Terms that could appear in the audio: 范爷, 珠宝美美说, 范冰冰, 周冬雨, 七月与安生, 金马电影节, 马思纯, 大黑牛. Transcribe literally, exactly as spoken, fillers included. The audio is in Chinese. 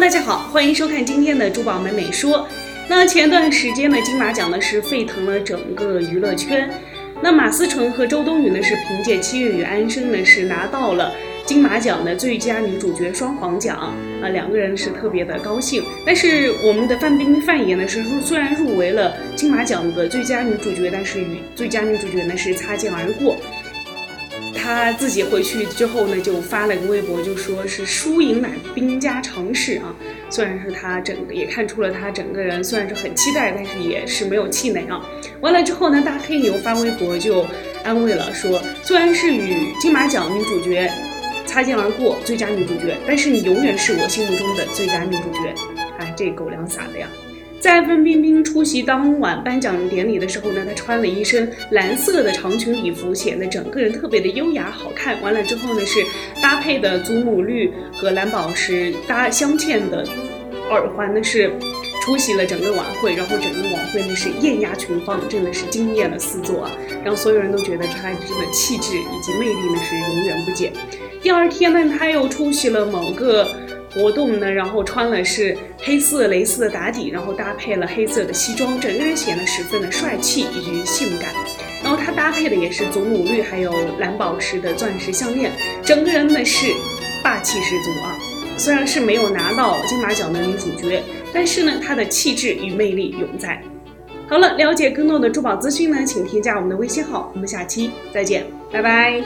大家好，欢迎收看今天的珠宝美美说。那前段时间的金马奖呢是沸腾了整个娱乐圈，那马思纯和周冬雨呢是凭借《七月与安生》呢是拿到了金马奖的最佳女主角双簧奖啊，两个人是特别的高兴。但是我们的范冰冰范爷呢是入虽然入围了金马奖的最佳女主角，但是与最佳女主角呢是擦肩而过。他自己回去之后呢，就发了个微博，就说是输赢乃兵家常事啊。虽然是他整个也看出了他整个人虽然是很期待，但是也是没有气馁啊。完了之后呢，大黑牛发微博就安慰了，说虽然是与金马奖女主角擦肩而过，最佳女主角，但是你永远是我心目中的最佳女主角。哎，这狗粮撒的呀！在范冰冰出席当晚颁奖典礼的时候呢，她穿了一身蓝色的长裙礼服，显得整个人特别的优雅好看。完了之后呢，是搭配的祖母绿和蓝宝石搭镶嵌的耳环呢，是出席了整个晚会。然后整个晚会呢是艳压群芳，真的是惊艳了四座啊，让所有人都觉得她真的气质以及魅力呢是永远不减。第二天呢，她又出席了某个活动呢，然后穿了是黑色蕾丝的打底，然后搭配了黑色的西装，整个人显得十分的帅气以及性感。然后他搭配的也是祖母绿还有蓝宝石的钻石项链，整个人呢是霸气十足啊。虽然是没有拿到金马奖的女主角，但是呢她的气质与魅力永在。好了，了解更多的珠宝资讯呢，请添加我们的微信号，我们下期再见，拜拜。